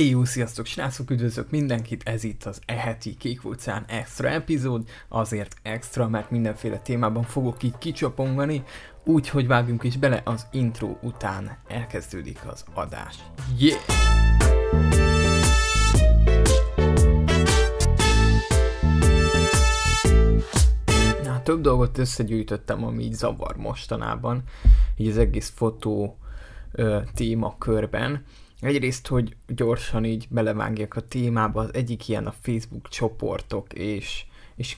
Éjjó, sziasztok, srácok, üdvözlök mindenkit, ez itt az e-heti Kékóceán extra epizód, azért extra, mert mindenféle témában fogok így kicsapongani, úgyhogy vágjunk is bele, az intro után elkezdődik az adás. Yeah! Több dolgot összegyűjtöttem, ami így zavar mostanában, így az egész fotó témakörben. Egyrészt, hogy gyorsan így belevágjak a témába, az egyik ilyen a Facebook csoportok, és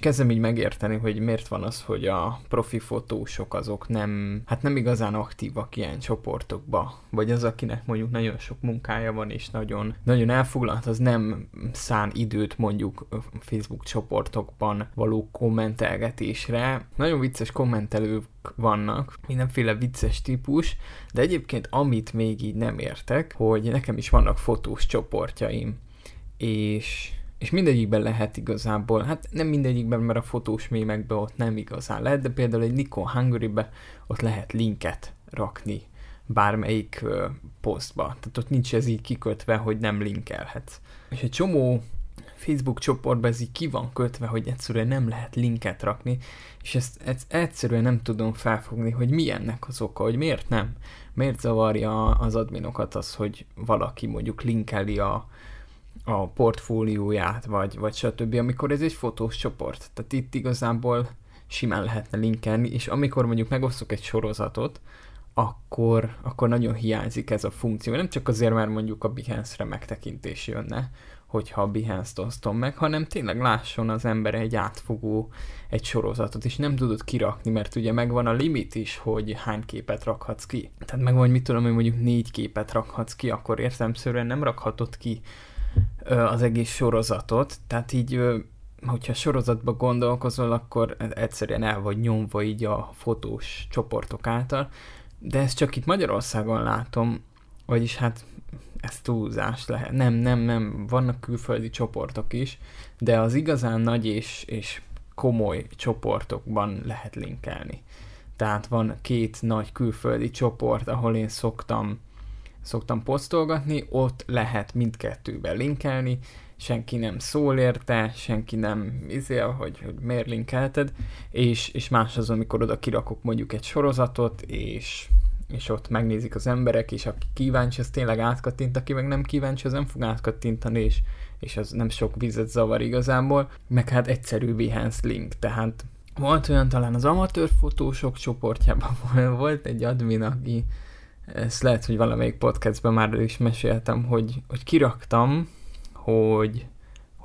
kezdem így megérteni, hogy miért van az, hogy a profi fotósok azok nem igazán aktívak ilyen csoportokba, vagy az, akinek mondjuk nagyon sok munkája van, és nagyon, nagyon elfoglalt, az nem szán időt mondjuk Facebook csoportokban való kommentelgetésre. Nagyon vicces kommentelők vannak, mindenféle vicces típus, de egyébként amit még így nem értek, hogy nekem is vannak fotós csoportjaim, és mindegyikben lehet igazából, hát nem mindegyikben, mert a fotós mémekben ott nem igazán lehet, de például egy Nikon Hungary-ben ott lehet linket rakni bármelyik posztba. Tehát ott nincs ez így kikötve, hogy nem linkelhetsz. És egy csomó Facebook csoportban ez így ki van kötve, hogy egyszerűen nem lehet linket rakni, és ezt egyszerűen nem tudom felfogni, hogy mi ennek az oka, hogy miért nem. Miért zavarja az adminokat az, hogy valaki mondjuk linkeli a portfólióját, vagy stb., amikor ez egy fotós csoport. Tehát itt igazából simán lehetne linkelni, és amikor mondjuk megosztok egy sorozatot, akkor nagyon hiányzik ez a funkció. Nem csak azért, mert mondjuk a Behance-re megtekintés jönne, hogyha a Behance-t osztom meg, hanem tényleg lásson az ember egy átfogó, egy sorozatot, és nem tudod kirakni, mert ugye megvan a limit is, hogy hány képet rakhatsz ki. Tehát megvan, hogy mit tudom, hogy mondjuk 4 képet rakhatsz ki, akkor értelemszerűen nem rakhatod ki az egész sorozatot, tehát így, hogyha sorozatba gondolkozol, akkor egyszerűen el vagy nyomva így a fotós csoportok által, de ezt csak itt Magyarországon látom, vagyis hát ez túlzás lehet. Nem, vannak külföldi csoportok is, de az igazán nagy és komoly csoportokban lehet linkelni. Tehát van 2 nagy külföldi csoport, ahol én szoktam posztolgatni, ott lehet mindkettőben linkelni, senki nem szól érte, senki nem izél, hogy miért linkelted, és más az, amikor oda kirakok mondjuk egy sorozatot, és ott megnézik az emberek, és aki kíváncsi, az tényleg átkattint, aki meg nem kíváncsi, az nem fog átkattintani, és az nem sok vizet zavar igazából, meg hát egyszerű Behance link, tehát volt olyan talán az amatőr fotósok csoportjában volt egy admin, aki ezt lehet, hogy valamelyik podcastben már is meséltem, hogy kiraktam, hogy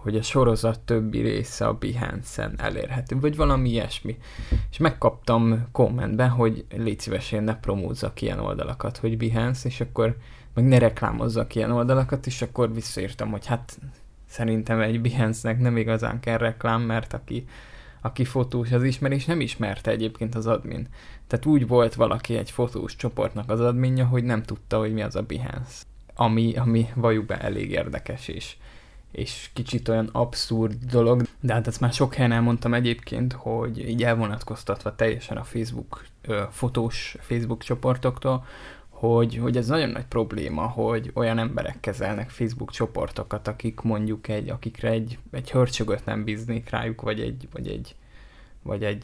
a sorozat többi része a Behance-en elérhető, vagy valami ilyesmi. És megkaptam kommentben, hogy légy szívesen ne promózzak ilyen oldalakat, hogy Behance, és akkor meg ne reklámozzak ilyen oldalakat, és akkor visszaírtam, hogy hát szerintem egy Behance-nek nem igazán kell reklám, mert aki fotós, az ismer, és nem ismerte egyébként az admin. Tehát úgy volt valaki egy fotós csoportnak az adminja, hogy nem tudta, hogy mi az a Behance. Ami valljuk be elég érdekes, és kicsit olyan abszurd dolog. De hát ezt már sok helyen elmondtam egyébként, hogy így elvonatkoztatva teljesen a Facebook fotós Facebook csoportoktól, hogy ez nagyon nagy probléma, hogy olyan emberek kezelnek Facebook csoportokat, akik mondjuk akikre egy hörcsögöt nem bíznék rájuk, vagy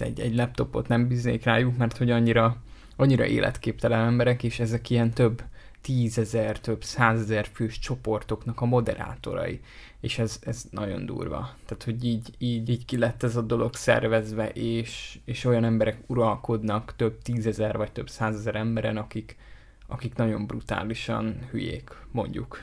egy laptopot nem bíznék rájuk, mert hogy annyira életképtelen emberek, és ezek ilyen több 10 000, több 100 000 fős csoportoknak a moderátorai, és ez nagyon durva. Tehát, hogy így ki lett ez a dolog szervezve, és olyan emberek uralkodnak több 10 000 vagy több 100 000 emberen, akik nagyon brutálisan hülyék, mondjuk.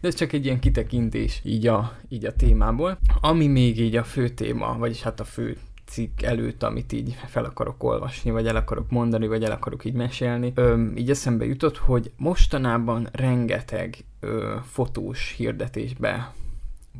De ez csak egy ilyen kitekintés így a témából. Ami még így a fő téma, vagyis hát a fő cikk előtt, amit így fel akarok olvasni, vagy el akarok mondani, vagy el akarok így mesélni. Így eszembe jutott, hogy mostanában rengeteg fotós hirdetésbe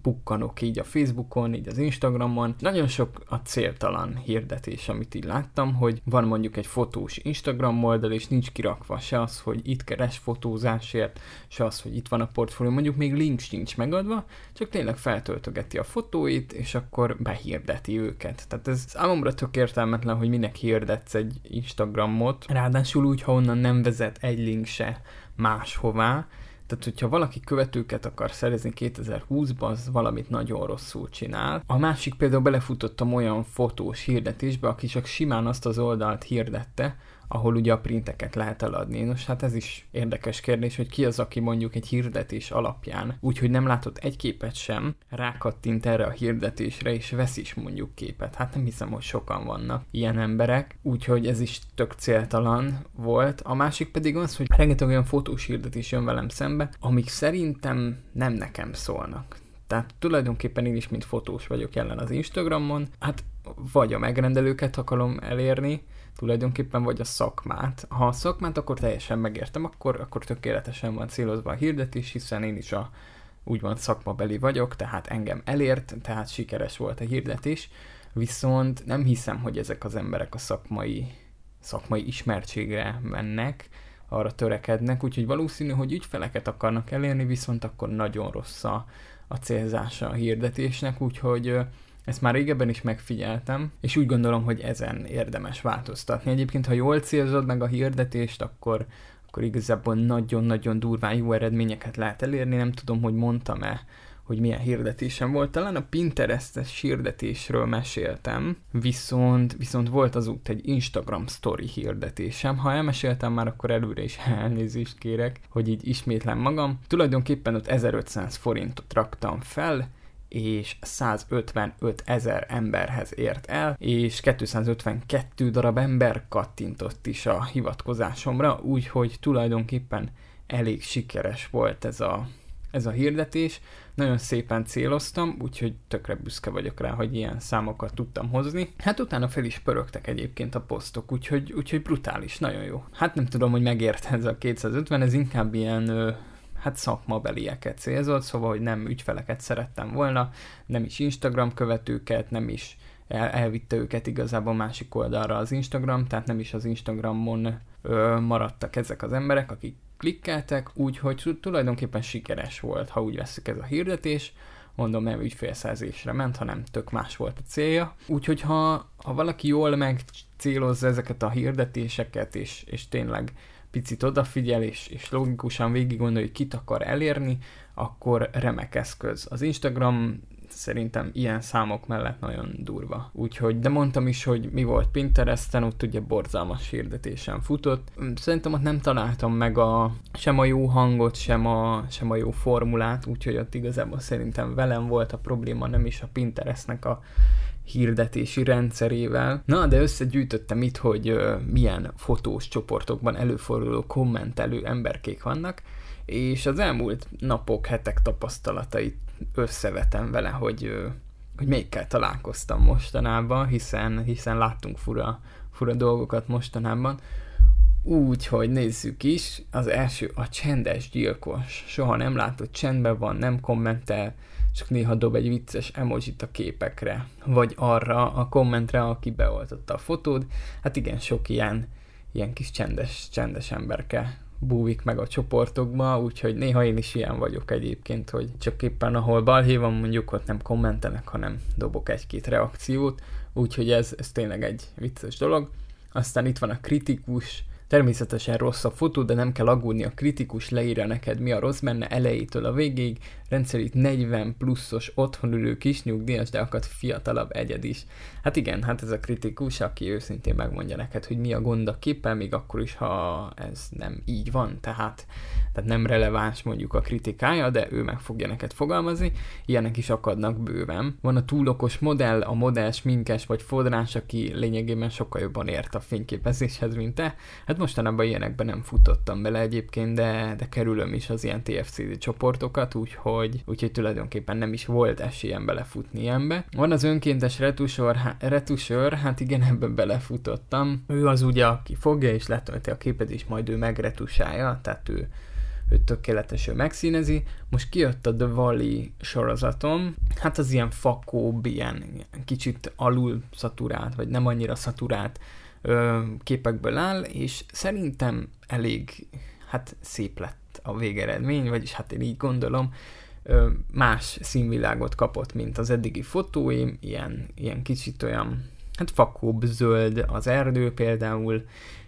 bukkanok így a Facebookon, így az Instagramon. Nagyon sok a céltalan hirdetés, amit így láttam, hogy van mondjuk egy fotós Instagram oldal, és nincs kirakva se az, hogy itt keres fotózásért, se az, hogy itt van a portfólió, mondjuk még link sincs megadva, csak tényleg feltöltögeti a fotóit, és akkor behirdeti őket. Tehát ez számomra tök értelmetlen, hogy minek hirdetsz egy Instagramot, ráadásul úgy, ha onnan nem vezet egy link se máshová, Tehát, hogyha valaki követőket akar szerezni 2020-ban, az valamit nagyon rosszul csinál. A másik például belefutottam olyan fotós hirdetésbe, aki csak simán azt az oldalt hirdette, ahol ugye a printeket lehet eladni. Nos, hát ez is érdekes kérdés, hogy ki az, aki mondjuk egy hirdetés alapján, úgyhogy nem látott egy képet sem, rákattint erre a hirdetésre, és vesz is mondjuk képet. Hát nem hiszem, hogy sokan vannak ilyen emberek, úgyhogy ez is tök céltalan volt. A másik pedig az, hogy rengeteg olyan fotós hirdetés jön velem szembe, amik szerintem nem nekem szólnak. Tehát tulajdonképpen én is, mint fotós vagyok jelen az Instagramon, hát vagy a megrendelőket akarom elérni, tulajdonképpen vagy a szakmát. Ha a szakmát, akkor teljesen megértem, akkor tökéletesen van célozva a hirdetés, hiszen én is úgymond szakmabeli vagyok, tehát engem elért, tehát sikeres volt a hirdetés, viszont nem hiszem, hogy ezek az emberek a szakmai ismertségre mennek, arra törekednek, úgyhogy valószínű, hogy ügyfeleket akarnak elérni, viszont akkor nagyon rossz a célzása a hirdetésnek, úgyhogy ezt már régebben is megfigyeltem, és úgy gondolom, hogy ezen érdemes változtatni. Egyébként, ha jól célzod meg a hirdetést, akkor igazából nagyon-nagyon durván jó eredményeket lehet elérni. Nem tudom, hogy mondtam-e, hogy milyen hirdetésem volt. Talán a Pinterestes hirdetésről meséltem, viszont volt azóta egy Instagram story hirdetésem. Ha elmeséltem már, akkor előre is elnézést kérek, hogy így ismétlem magam. Tulajdonképpen ott 1500 forintot raktam fel, és 155 000 emberhez ért el, és 252 darab ember kattintott is a hivatkozásomra, úgyhogy tulajdonképpen elég sikeres volt ez a hirdetés. Nagyon szépen céloztam, úgyhogy tökre büszke vagyok rá, hogy ilyen számokat tudtam hozni. Hát utána fel is pörögtek egyébként a posztok, úgyhogy brutális, nagyon jó. Hát nem tudom, hogy megérte ez a 250, ez inkább ilyen... hát szakmabelieket célzott, szóval, hogy nem ügyfeleket szerettem volna, nem is Instagram követőket, nem is elvitte őket igazából másik oldalra az Instagram, tehát nem is az Instagramon maradtak ezek az emberek, akik klikkeltek, úgyhogy tulajdonképpen sikeres volt, ha úgy veszük ez a hirdetés, mondom, nem ügyfélszerzésre ment, hanem tök más volt a célja. Úgyhogy ha valaki jól megcélozza ezeket a hirdetéseket, és tényleg picit odafigyel, és logikusan végig gondolja, hogy kit akar elérni, akkor remek eszköz. Az Instagram szerintem ilyen számok mellett nagyon durva. Úgyhogy, de mondtam is, hogy mi volt Pinteresten, ott ugye borzalmas hirdetésen futott. Szerintem ott nem találtam meg sem a jó hangot, sem a jó formulát, úgyhogy ott igazából szerintem velem volt a probléma, nem is a Pinterestnek a hirdetési rendszerével. Na, de összegyűjtöttem itt, hogy milyen fotós csoportokban előforduló kommentelő emberkék vannak, és az elmúlt napok, hetek tapasztalatait összevetem vele, hogy melyikkel találkoztam mostanában, hiszen láttunk fura dolgokat mostanában. Úgyhogy nézzük is, az első a csendes gyilkos. Soha nem látott, csendben van, nem kommentel, csak néha dob egy vicces emojit a képekre, vagy arra a kommentre, aki beoltotta a fotód. Hát igen, sok ilyen kis csendes emberke búvik meg a csoportokba, úgyhogy néha én is ilyen vagyok egyébként, hogy csak éppen ahol balhé van, mondjuk ott nem kommentelek, hanem dobok egy-két reakciót, úgyhogy ez tényleg egy vicces dolog. Aztán itt van a kritikus. Természetesen rossz a fotó, de nem kell aggódni, a kritikus leírja neked, mi a rossz benne elejétől a végéig, rendszerint 40 pluszos otthonülő kisnyugdíjas, de akad fiatalabb egyed is. Hát igen, hát ez a kritikus, aki őszintén megmondja neked, hogy mi a gond a képpel, még akkor is, ha ez nem így van, tehát nem releváns mondjuk a kritikája, de ő meg fogja neked fogalmazni, ilyenek is akadnak bőven. Van a túlokos modell, a modell sminkes vagy fodrás, aki lényegében sokkal jobban ért a fényképezéshez, mint te. Hát mostanában ilyenekben nem futottam bele egyébként, de kerülöm is az ilyen TFCD csoportokat, úgyhogy tulajdonképpen nem is volt esélyem belefutni ilyenbe. Van az önkéntes retusőr, hát igen, ebben belefutottam. Ő az ugye, aki fogja és letölti a képet, és majd ő megretusálja, tehát ő tökéletesen megszínezi. Most kijött a The Valley sorozatom, hát az ilyen fakóbb, ilyen kicsit alul szaturált, vagy nem annyira szaturált képekből áll, és szerintem elég szép lett a végeredmény, vagyis hát én így gondolom, más színvilágot kapott, mint az eddigi fotóim, ilyen kicsit olyan fakóbb zöld az erdő például,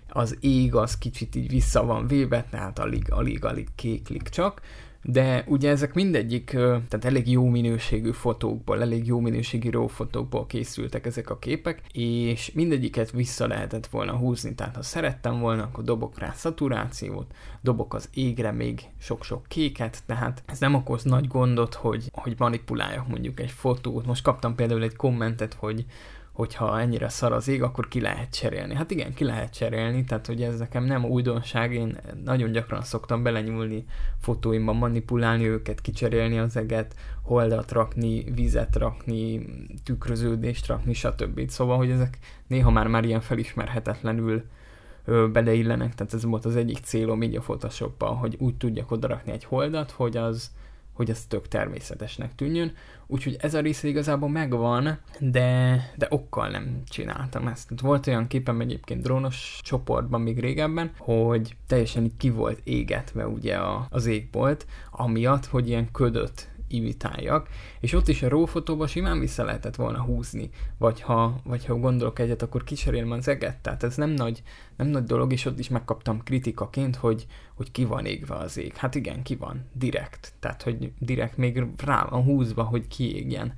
az ég az kicsit így vissza van véve, tehát alig kéklik csak, de ugye ezek mindegyik, tehát elég jó minőségű fotókból, elég jó minőségű RAW fotókból készültek ezek a képek, és mindegyiket vissza lehetett volna húzni, tehát ha szerettem volna, akkor dobok rá szaturációt, dobok az égre még sok-sok kéket, tehát ez nem okoz nagy gondot, hogy manipuláljak mondjuk egy fotót. Most kaptam például egy kommentet, hogyha ennyire szar az ég, akkor ki lehet cserélni. Hát igen, ki lehet cserélni, tehát hogy ez nekem nem újdonság, én nagyon gyakran szoktam belenyúlni fotóimban, manipulálni őket, kicserélni az eget, holdat rakni, vizet rakni, tükröződést rakni, stb. Szóval, hogy ezek néha már ilyen felismerhetetlenül beleillenek, tehát ez volt az egyik célom így a Photoshoppal, hogy úgy tudjak odarakni egy holdat, hogy ez tök természetesnek tűnjön. Úgyhogy ez a része igazából megvan, de okkal nem csináltam ezt. Volt olyan képem egyébként drónos csoportban még régebben, hogy teljesen így ki volt égetve ugye az égbolt, amiatt, hogy ilyen ködöt imitáljak, és ott is a RAW fotóba simán vissza lehetett volna húzni, vagy ha gondolok egyet, akkor kicserélem az eget, tehát ez nem nagy dolog, és ott is megkaptam kritikaként, hogy ki van égve az ég. Hát igen, ki van, direkt, tehát hogy direkt még rá van húzva, hogy kiégjen.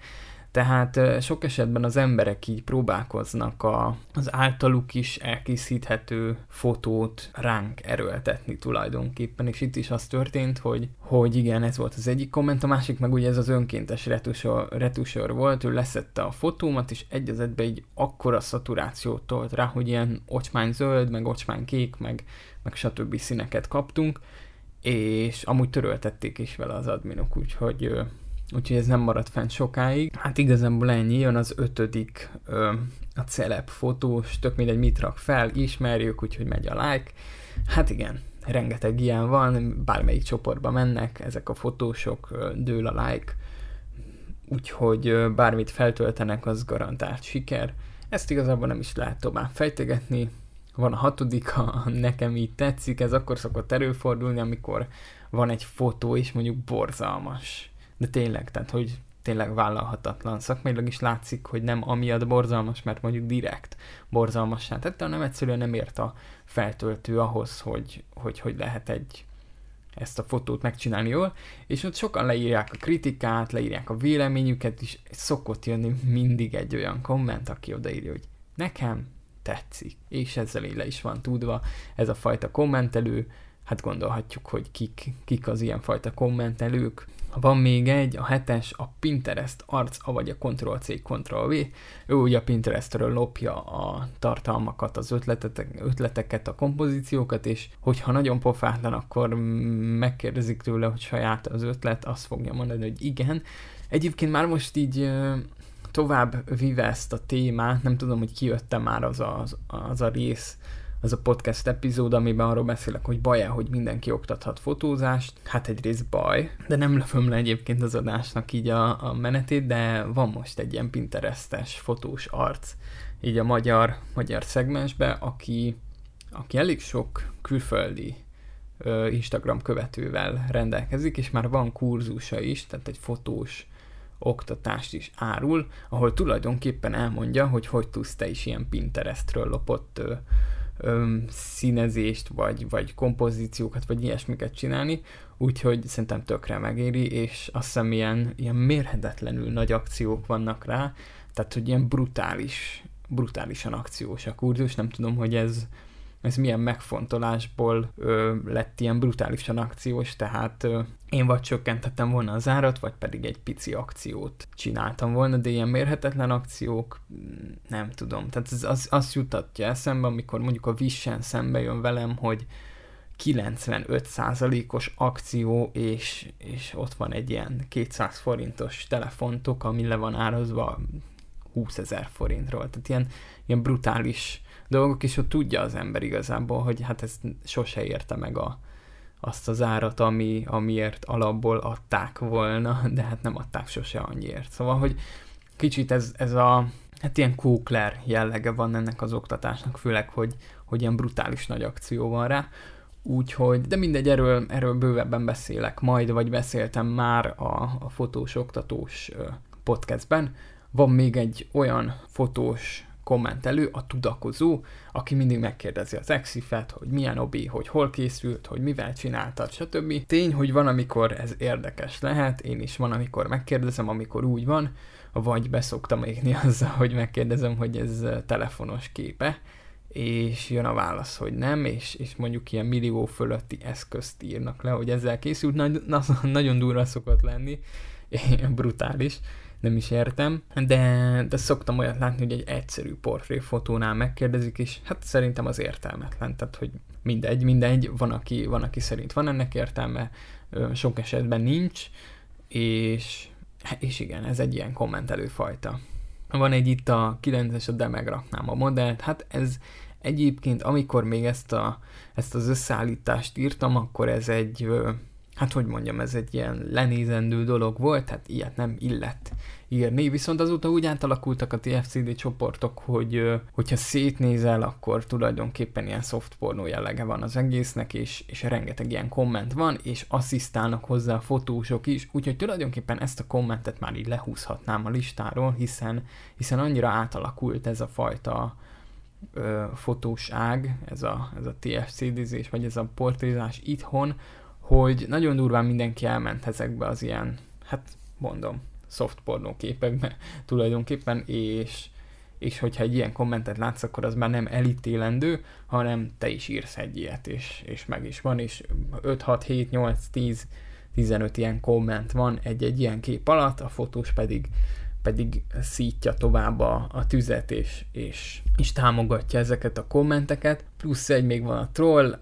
Tehát sok esetben az emberek így próbálkoznak az általuk is elkészíthető fotót ránk erőltetni tulajdonképpen, és itt is az történt, hogy igen, ez volt az egyik komment, a másik meg ugye ez az önkéntes retusör volt, ő leszette a fotómat, és egy az egyben így akkora szaturációt tolt rá, hogy ilyen ocsmány zöld, meg ocsmány kék, meg stb. Színeket kaptunk, és amúgy töröltették is vele az adminok, úgyhogy ez nem maradt fent sokáig. Hát igazából ennyi, jön az 5. a celeb fotós, tök mindegy mit rak fel, ismerjük, úgyhogy megy a like. Hát igen, rengeteg ilyen van, bármelyik csoportba mennek ezek a fotósok, dől a like, úgyhogy bármit feltöltenek, az garantált siker. Ezt igazából nem is lehet tovább fejtegetni. Van a 6, nekem így tetszik, ez akkor szokott előfordulni, amikor van egy fotó és mondjuk borzalmas. De tényleg, tehát hogy tényleg vállalhatatlan, szakmailag is látszik, hogy nem amiatt borzalmas, mert mondjuk direkt borzalmassá tette, hanem egyszerűen nem ért a feltöltő ahhoz, hogy lehet ezt a fotót megcsinálni jól, és ott sokan leírják a kritikát, leírják a véleményüket, és szokott jönni mindig egy olyan komment, aki odaírja, hogy nekem tetszik, és ezzel így le is van tudva ez a fajta kommentelő. Hát gondolhatjuk, hogy kik az ilyenfajta kommentelők. Van még egy, a 7, a Pinterest arca, vagy a Ctrl-C, Ctrl-V. Ő ugye a Pinterestről lopja a tartalmakat, az ötleteket, a kompozíciókat, és hogyha nagyon pofátlan, akkor megkérdezik tőle, hogy saját az ötlet, azt fogja mondani, hogy igen. Egyébként már most így tovább vive ezt a témát, nem tudom, hogy kijött-e már az a rész, az a podcast epizód, amiben arról beszélek, hogy baj-e, hogy mindenki oktathat fotózást. Hát egyrészt baj, de nem lövöm le egyébként az adásnak így a menetét, de van most egy ilyen Pinterestes fotós arc így a magyar szegmensbe, aki elég sok külföldi Instagram követővel rendelkezik, és már van kurzusa is, tehát egy fotós oktatást is árul, ahol tulajdonképpen elmondja, hogy tudsz te is ilyen Pinterestről lopott színezést, vagy kompozíciókat, vagy ilyesmiket csinálni, úgyhogy szerintem tökre megéri, és azt hiszem ilyen mérhetetlenül nagy akciók vannak rá, tehát hogy ilyen brutálisan akciós a kurzus, nem tudom, hogy ez milyen megfontolásból lett ilyen brutálisan akciós, tehát én vagy csökkentettem volna az árat, vagy pedig egy pici akciót csináltam volna, de ilyen mérhetetlen akciók, nem tudom. Tehát ez azt jutatja eszembe, amikor mondjuk a Vissen szembe jön velem, hogy 95%-os akció, és ott van egy ilyen 200 forintos telefontok, ami le van árazva 20 000 forintról. Tehát ilyen brutális dolgok, és ott tudja az ember igazából, hogy hát ez sose érte meg azt az árat, amiért alapból adták volna, de hát nem adták sose annyiért. Szóval, hogy kicsit ez a, hát ilyen kókler jellege van ennek az oktatásnak, főleg, hogy ilyen brutális nagy akció van rá. Úgyhogy, de mindegy, erről bővebben beszélek majd, vagy beszéltem már a fotós-oktatós podcastben. Van még egy olyan fotós kommentelő, a tudakozó, aki mindig megkérdezi az exifet, hogy milyen hobbi, hogy hol készült, hogy mivel csináltad, stb. Tény, hogy van, amikor ez érdekes lehet, én is van, amikor megkérdezem, amikor úgy van, vagy beszoktam égni azzal, hogy megkérdezem, hogy ez telefonos képe, és jön a válasz, hogy nem, és mondjuk ilyen millió fölötti eszközt írnak le, hogy ezzel készült, nagyon durva szokott lenni, brutális, nem is értem, de szoktam olyat látni, hogy egy egyszerű portréfotónál megkérdezik, és hát szerintem az értelmetlen, tehát hogy mindegy, van, aki szerint van ennek értelme, sok esetben nincs, és igen, ez egy ilyen kommentelő fajta. Van egy itt a 9-es, de megraknám a modellt, hát ez egyébként, amikor még ezt az összeállítást írtam, akkor ez egy... Hát, hogy mondjam, ez egy ilyen lenézendő dolog volt, tehát ilyet nem illett írni, viszont azóta úgy átalakultak a TFCD csoportok, hogy hogyha szétnézel, akkor tulajdonképpen ilyen szoftpornó jellege van az egésznek, és rengeteg ilyen komment van, és asszisztálnak hozzá a fotósok is, úgyhogy tulajdonképpen ezt a kommentet már így lehúzhatnám a listáról, hiszen annyira átalakult ez a fajta fotós ág, ez a TFCD-zés, vagy ez a portrézás itthon, hogy nagyon durván mindenki elment ezekbe az ilyen, hát mondom, szoftpornó képekbe tulajdonképpen, és hogyha egy ilyen kommentet látsz, akkor az már nem elítélendő, hanem te is írsz egy ilyet, és meg is van, és 5, 6, 7, 8, 10, 15 ilyen komment van egy-egy ilyen kép alatt, a fotós pedig szítja tovább a tüzet, és támogatja ezeket a kommenteket. Plusz egy még van a troll,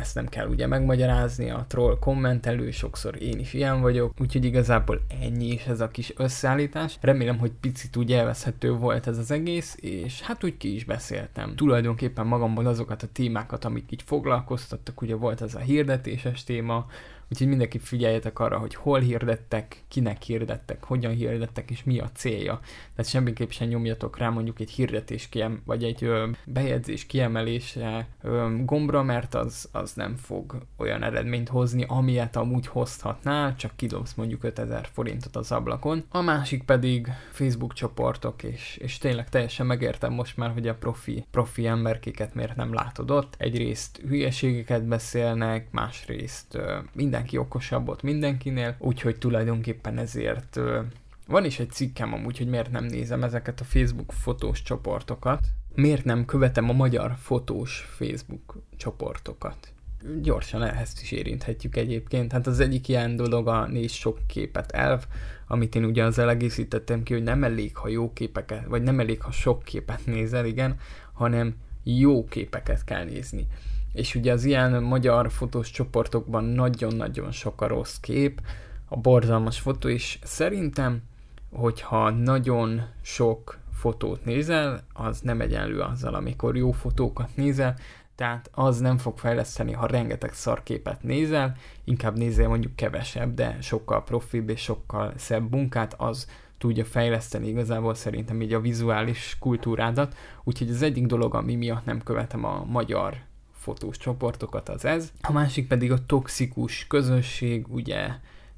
ezt nem kell ugye megmagyarázni, a troll kommentelő, sokszor én is ilyen vagyok, úgyhogy igazából ennyi is ez a kis összeállítás. Remélem, hogy picit úgy élvezhető volt ez az egész, és hát úgy ki is beszéltem. Tulajdonképpen magamból azokat a témákat, amik így foglalkoztattak, ugye volt ez a hirdetéses téma, úgyhogy mindenki figyeljetek arra, hogy hol hirdettek, kinek hirdettek, hogyan hirdettek, és mi a célja. Tehát semmiképp sem nyomjatok rá mondjuk egy hirdetés vagy egy bejegyzés kiemelése gombra, mert az nem fog olyan eredményt hozni, amilyet amúgy hozhatnál, csak kidobsz mondjuk 5000 forintot az ablakon. A másik pedig Facebook csoportok, és tényleg teljesen megértem most már, hogy a profi emberkéket miért nem látod ott. Egyrészt hülyeségeket beszélnek, másrészt mindenki okosabb ott mindenkinél, úgyhogy tulajdonképpen ezért van is egy cikkem amúgy, hogy miért nem nézem ezeket a Facebook fotós csoportokat, miért nem követem a magyar fotós Facebook csoportokat. Gyorsan ezt is érinthetjük egyébként, hát az egyik ilyen dolog a nézd sok képet elv, amit én ugye azzal egészítettem ki, hogy nem elég, ha jó képeket, vagy nem elég, ha sok képet nézel, igen, hanem jó képeket kell nézni. És ugye az ilyen magyar fotós csoportokban nagyon-nagyon sok a rossz kép, a borzalmas fotó, és szerintem, hogyha nagyon sok fotót nézel, az nem egyenlő azzal, amikor jó fotókat nézel, tehát az nem fog fejleszteni, ha rengeteg szarképet nézel, inkább nézel mondjuk kevesebb, de sokkal profibb és sokkal szebb munkát, az tudja fejleszteni igazából szerintem így a vizuális kultúrádat, úgyhogy az egyik dolog, ami miatt nem követem a magyar fotós csoportokat, az ez. A másik pedig a toxikus közösség, ugye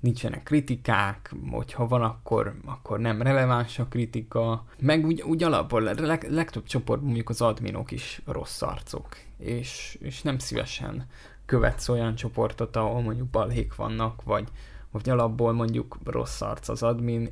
nincsenek kritikák, hogyha van, akkor nem releváns a kritika, meg úgy alapból legtöbb csoportban mondjuk az adminok is rossz arcok, és nem szívesen követsz olyan csoportot, ahol mondjuk balhék vannak, vagy alapból mondjuk rossz arc az admin,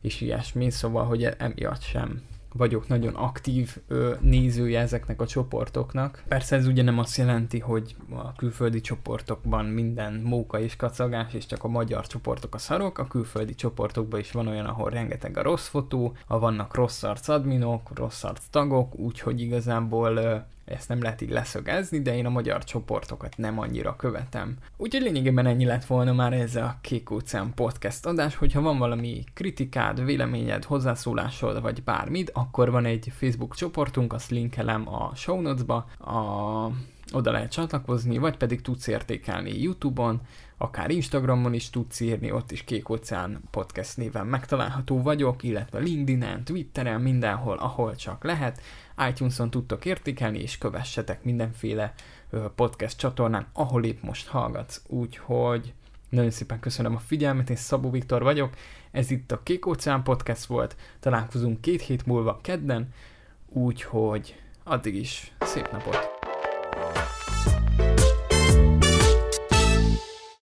és ilyesmi, szóval, hogy emiatt sem vagyok nagyon aktív nézője ezeknek a csoportoknak. Persze ez ugye nem azt jelenti, hogy a külföldi csoportokban minden móka és kacagás, és csak a magyar csoportok a szarok, a külföldi csoportokban is van olyan, ahol rengeteg a rossz fotó, vannak rossz arc adminok, rossz arc tagok, úgyhogy igazából ezt nem lehet így leszögezni, de én a magyar csoportokat nem annyira követem. Úgyhogy lényegében ennyi lett volna már ez a Kékóceán podcast adás, hogyha van valami kritikád, véleményed, hozzászólásod, vagy bármid, akkor van egy Facebook csoportunk, azt linkelem a show notes-ba, oda lehet csatlakozni, vagy pedig tudsz értékelni YouTube-on, akár Instagramon is tudsz írni, ott is Kékóceán podcast néven megtalálható vagyok, illetve LinkedIn-en, Twitteren, mindenhol, ahol csak lehet. iTunes-on tudtok értékelni, és kövessetek mindenféle podcast csatornán, ahol épp most hallgatsz. Úgyhogy nagyon szépen köszönöm a figyelmet, én Szabó Viktor vagyok, ez itt a Kékóceán podcast volt, találkozunk 2 hét múlva kedden, úgyhogy addig is szép napot!